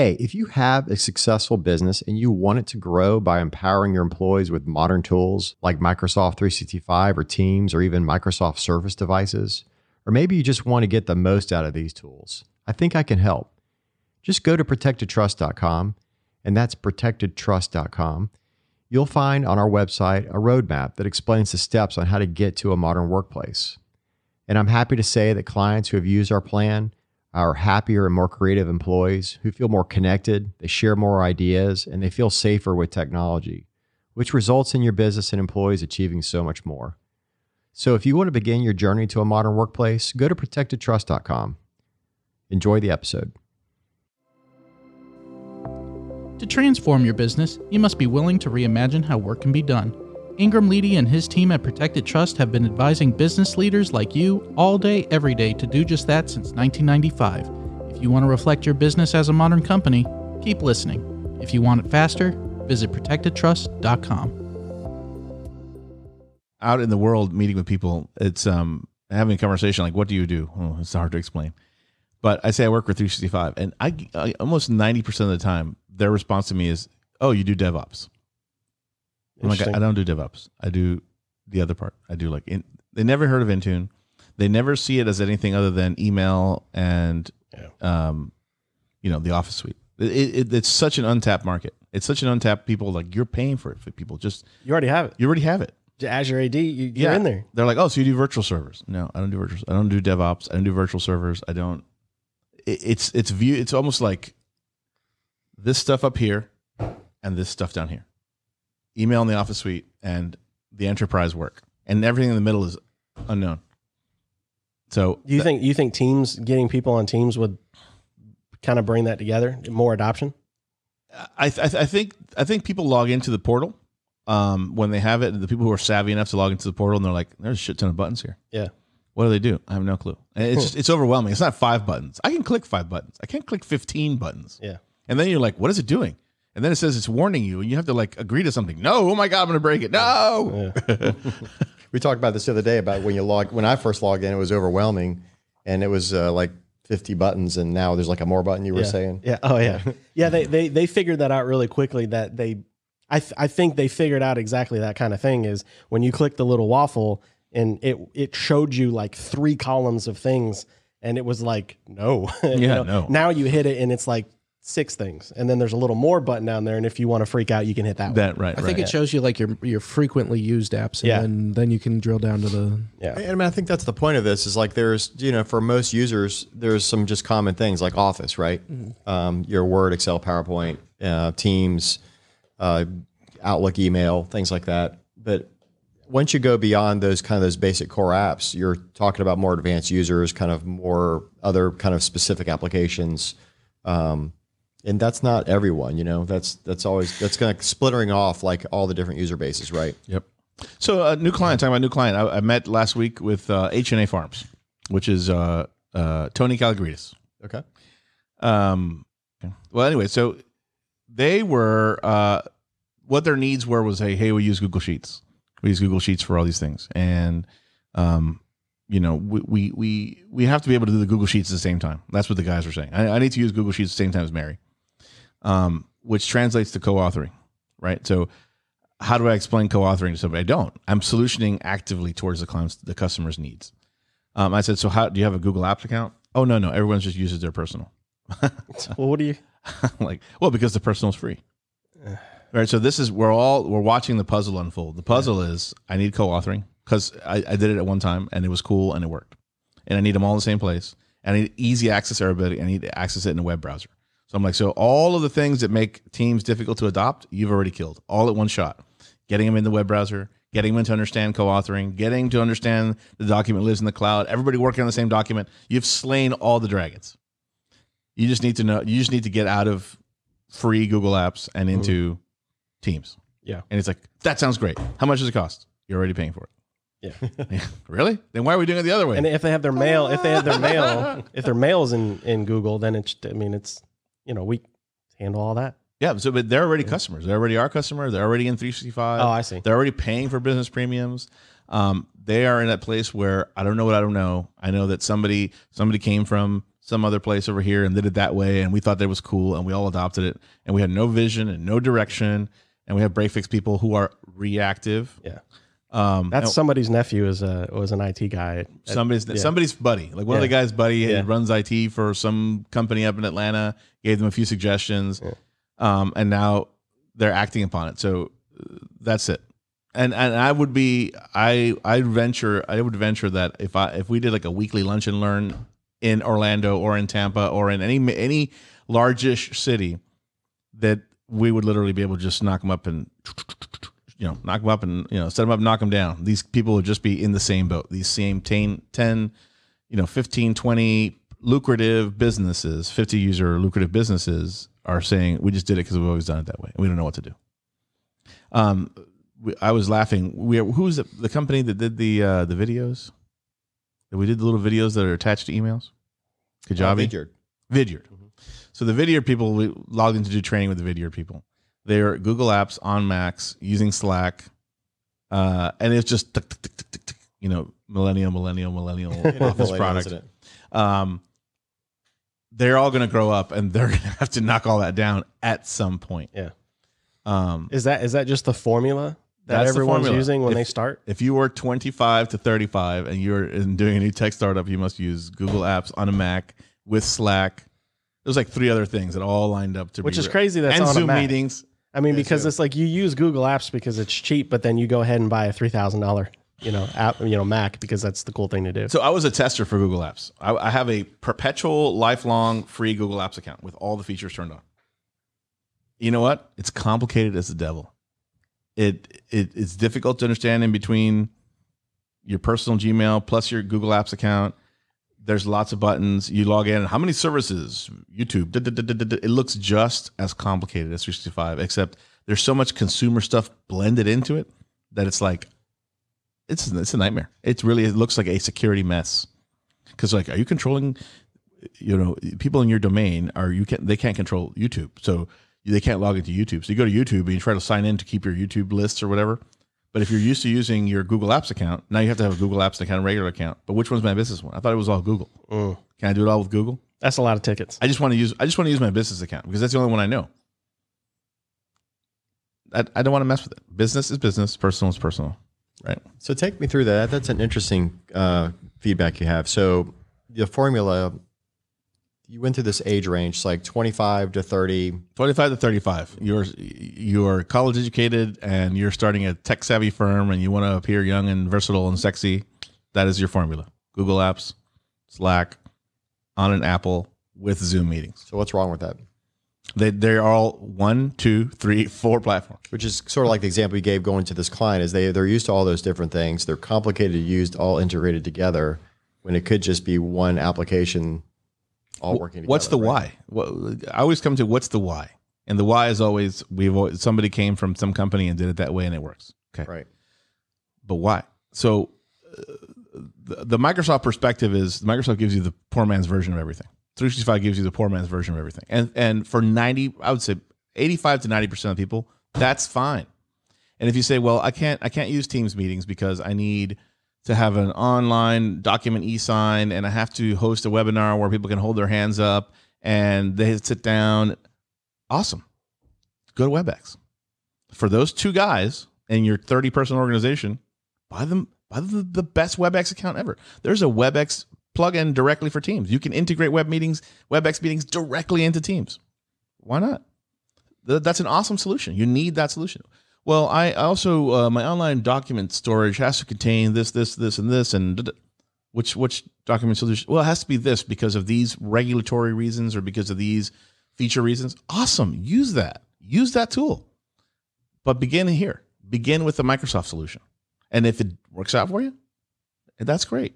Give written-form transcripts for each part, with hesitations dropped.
Hey, if you have a successful business and you want it to grow by empowering your employees with modern tools like Microsoft 365 or Teams or even Microsoft Surface devices, or maybe you just want to get the most out of these tools, I think I can help. Just go to protectedtrust.com, and that's protectedtrust.com. You'll find on our website a roadmap that explains the steps on how to get to a modern workplace. And I'm happy to say that clients who have used our plan are happier and more creative employees who feel more connected, they share more ideas, and they feel safer with technology, which results in your business and employees achieving so much more. So if you want to begin your journey to a modern workplace, go to protectedtrust.com. Enjoy the episode. To transform your business, you must be willing to reimagine how work can be done. Ingram Leedy and his team at Protected Trust have been advising business leaders like you all day, every day to do just that since 1995. If you want to reflect your business as a modern company, keep listening. If you want it faster, visit protectedtrust.com. Out in the world, meeting with people, it's having a conversation like, what do you do? Oh, it's hard to explain. But I say I work with 365, and I almost 90% of the time, their response to me is, oh, you do DevOps. I'm like, I don't do DevOps. I do the other part. I do like, they never heard of Intune. They never see it as anything other than email and, the Office suite. It's such an untapped market. It's such an untapped people. Like you're paying for it for people. You already have it. You already have it. Azure AD, you're in there. They're like, oh, so you do virtual servers? No, I don't do virtual. I don't do DevOps. I don't do virtual servers. I don't. It's almost like this stuff up here and this stuff down here. Email in the Office suite and the enterprise work, and everything in the middle is unknown. So you think Teams, getting people on Teams would kind of bring that together, more adoption? I think people log into the portal when they have it. And the people who are savvy enough to log into the portal, and they're like, "There's a shit ton of buttons here." Yeah. What do they do? I have no clue. And it's just, it's overwhelming. It's not 5 buttons. I can click 5 buttons. I can't click 15 buttons. Yeah. And then you're like, "What is it doing?" And then it says it's warning you, and you have to like agree to something. No, oh my God, I'm going to break it. No. Yeah. We talked about this the other day about when I first logged in, it was overwhelming, and it was like 50 buttons, and now there's like a more button you were saying. Yeah. Oh yeah. Yeah. They figured that out really quickly. That I think they figured out exactly that kind of thing is when you click the little waffle, and it showed you like 3 columns of things, and it was like no. Yeah. No. Now you hit it, and it's like 6 things, and then there's a little more button down there, and if you want to freak out, you can hit that one. Right. I think it shows you like your frequently used apps, and then you can drill down to the I mean, I think that's the point of this is like there's for most users there's some just common things like Office, right? Mm-hmm. Your Word, Excel, PowerPoint, Teams, Outlook, email, things like that. But once you go beyond those basic core apps, you're talking about more advanced users, kind of more other kind of specific applications. And that's not everyone, that's kind of splintering off like all the different user bases, right? Yep. So a new client, talking about new client, I met last week with H&A Farms, which is Tony Caligridis. Okay. Well, anyway, so they were, what their needs were was, hey, we use Google Sheets. We use Google Sheets for all these things. And, we have to be able to do the Google Sheets at the same time. That's what the guys were saying. I need to use Google Sheets at the same time as Mary. Which translates to co-authoring, right? So how do I explain co-authoring to somebody? I don't. I'm solutioning actively towards the customer's needs. I said, so do you have a Google Apps account? Oh, no. Everyone just uses their personal. Well, what do you? Because the personal is free. All right. So this is, we're watching the puzzle unfold. The puzzle is I need co-authoring because I did it at one time and it was cool and it worked. And I need them all in the same place. I need easy access to everybody. I need to access it in a web browser. So I'm like, so all of the things that make Teams difficult to adopt, you've already killed all at one shot. Getting them in the web browser, getting them to understand co-authoring, getting to understand the document lives in the cloud, everybody working on the same document. You've slain all the dragons. You just need to know, you just need to get out of free Google Apps and into Teams. Yeah. And it's like, that sounds great. How much does it cost? You're already paying for it. Yeah. Really? Then why are we doing it the other way? And if they have their mail, if their mail's in Google, then it's, it's, we handle all that. Yeah. So, but they're already customers. They already are customers. They're already in 365. Oh, I see. They're already paying for business premiums. They are in that place where I don't know what I don't know. I know that somebody came from some other place over here and did it that way. And we thought that was cool. And we all adopted it, and we had no vision and no direction. And we have break-fix people who are reactive. Yeah. That's somebody's nephew is was an IT guy. Somebody's buddy, like one of the guy's buddy runs IT for some company up in Atlanta, gave them a few suggestions. Yeah. And now they're acting upon it. So that's it. And I would be, I would venture that if we did like a weekly lunch and learn in Orlando or in Tampa or in any large-ish city, that we would literally be able to just knock them up and, knock them up and, set them up, knock them down. These people would just be in the same boat. These same 10, 15, 20 lucrative businesses, 50 user lucrative businesses are saying, we just did it because we've always done it that way. We don't know what to do. I was laughing. Who's the company that did the videos? We did the little videos that are attached to emails. Kajabi? Vidyard. Mm-hmm. So the Vidyard people, we logged in to do training with the Vidyard people. They're Google Apps on Macs using Slack. And it's just, millennial office product. They're all going to grow up, and they're going to have to knock all that down at some point. Yeah. Is that just the formula that everyone's using when they start? If you are 25 to 35 and you're doing a new tech startup, you must use Google Apps on a Mac with Slack. There's like three other things that all lined up to be. Which is crazy. That's on a Mac. And Zoom meetings. I mean, because it's like you use Google Apps because it's cheap, but then you go ahead and buy a $3,000 app, Mac, because that's the cool thing to do. So I was a tester for Google Apps. I have a perpetual, lifelong, free Google Apps account with all the features turned on. You know what? It's complicated as the devil. It's difficult to understand in between your personal Gmail plus your Google Apps account. There's lots of buttons. You log in. How many services? YouTube. It looks just as complicated as 365, except there's so much consumer stuff blended into it that it's like, it's a nightmare. It looks like a security mess. Because like, are you controlling, people in your domain they can't control YouTube. So they can't log into YouTube. So you go to YouTube and you try to sign in to keep your YouTube lists or whatever. But if you're used to using your Google Apps account, now you have to have a Google Apps account, a regular account. But which one's my business one? I thought it was all Google. Oh. Can I do it all with Google? That's a lot of tickets. I just want to use my business account because that's the only one I know. I don't want to mess with it. Business is business. Personal is personal. Right. So take me through that. That's an interesting feedback you have. So the formula, you went through this age range, like 25 to 30. 25 to 35. You're college educated and you're starting a tech savvy firm and you want to appear young and versatile and sexy. That is your formula. Google Apps, Slack, on an Apple with Zoom meetings. So what's wrong with that? They're all 1, 2, 3, 4 platforms. Which is sort of like the example you gave going to this client is they're used to all those different things. They're complicated to use, all integrated together when it could just be one application all working together. What's the why? Well, I always come to what's the why. And the why is always somebody came from some company and did it that way and it works. Okay. Right. But why? So the Microsoft perspective is Microsoft gives you the poor man's version of everything. 365 gives you the poor man's version of everything. And for 90, I would say 85 to 90% of people, that's fine. And if you say, well, I can't use Teams meetings because I need to have an online document e-sign and I have to host a webinar where people can hold their hands up and they sit down. Awesome. Go to WebEx. For those two guys in your 30-person organization, buy the best WebEx account ever. There's a WebEx plug-in directly for Teams. You can integrate WebEx meetings directly into Teams. Why not? That's an awesome solution. You need that solution. Well, I also my online document storage has to contain this, and which document solution? Well, it has to be this because of these regulatory reasons or because of these feature reasons. Awesome. Use that. Use that tool. But begin here. Begin with the Microsoft solution. And if it works out for you, that's great.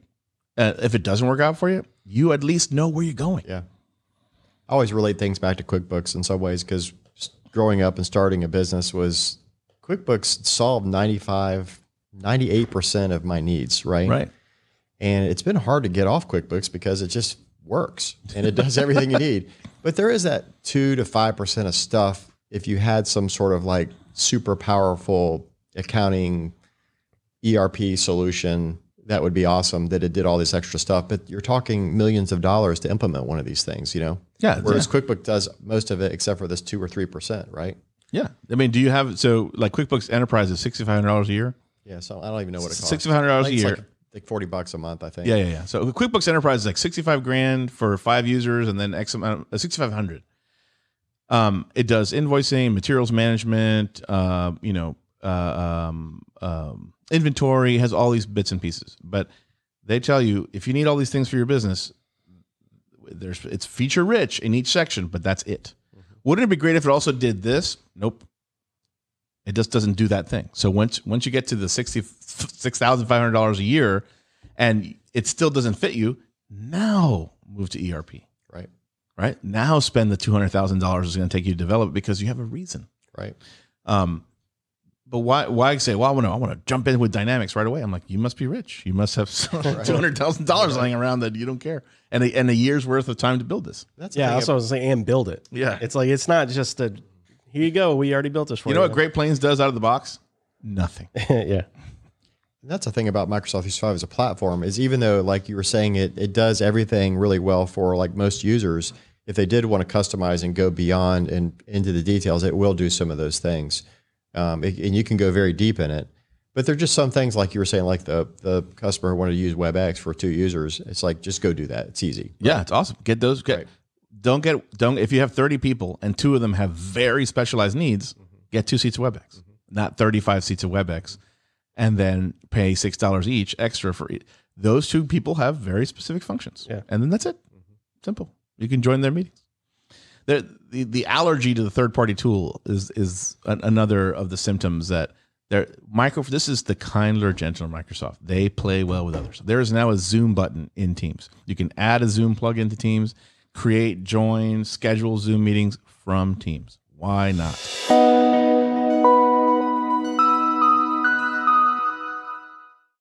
If it doesn't work out for you, you at least know where you're going. Yeah. I always relate things back to QuickBooks in some ways because growing up and starting a business was QuickBooks solved 98% of my needs, right? Right. And it's been hard to get off QuickBooks because it just works and it does everything you need. But there is that 2 to 5% of stuff if you had some sort of like super powerful accounting ERP solution that would be awesome that it did all this extra stuff, but you're talking millions of dollars to implement one of these things, you know? Yeah. Whereas QuickBooks does most of it except for this 2 or 3%, right? Yeah. I mean, do you have, so like QuickBooks Enterprise is $6,500 a year? Yeah. So I don't even know what it costs. $6,500 a year. It's like $40 a month, I think. Yeah. Yeah. Yeah. So QuickBooks Enterprise is like 65 grand for 5 users and then X amount, 6,500. It does invoicing, materials management, inventory, has all these bits and pieces, but they tell you if you need all these things for your business, there's, it's feature rich in each section, but that's it. Mm-hmm. Wouldn't it be great if it also did this? Nope. It just doesn't do that thing. So once you get to the $6,500 a year and it still doesn't fit you, now move to ERP, right? Now spend the $200,000 it's going to take you to develop because you have a reason. Right. But why say, well, I want to jump in with Dynamics right away? I'm like, you must be rich. You must have $200,000 lying around that you don't care. And a year's worth of time to build this. That's yeah, that's what I was saying, and build it. Yeah. It's like, it's not just a, here you go, we already built this for you. You know what Great Plains does out of the box? Nothing. Yeah. And that's the thing about Microsoft 365 as a platform is even though, like you were saying, it does everything really well for like most users, if they did want to customize and go beyond and into the details, it will do some of those things. And you can go very deep in it, but there are just some things like you were saying, like the customer who wanted to use WebEx for 2 users. It's like, just go do that. It's easy. Right? Yeah. It's awesome. Get those. Right. Don't, if you have 30 people and 2 of them have very specialized needs, get 2 seats of WebEx, not 35 seats of WebEx, and then pay $6 each extra for it. Those 2 people have very specific functions. Yeah. And then that's it. Simple. You can join their meetings. The allergy to the third-party tool is another of the symptoms that this is the kinder, gentler Microsoft. They play well with others. There is now a Zoom button in Teams. You can add a Zoom plugin to Teams, create, join, schedule Zoom meetings from Teams. Why not?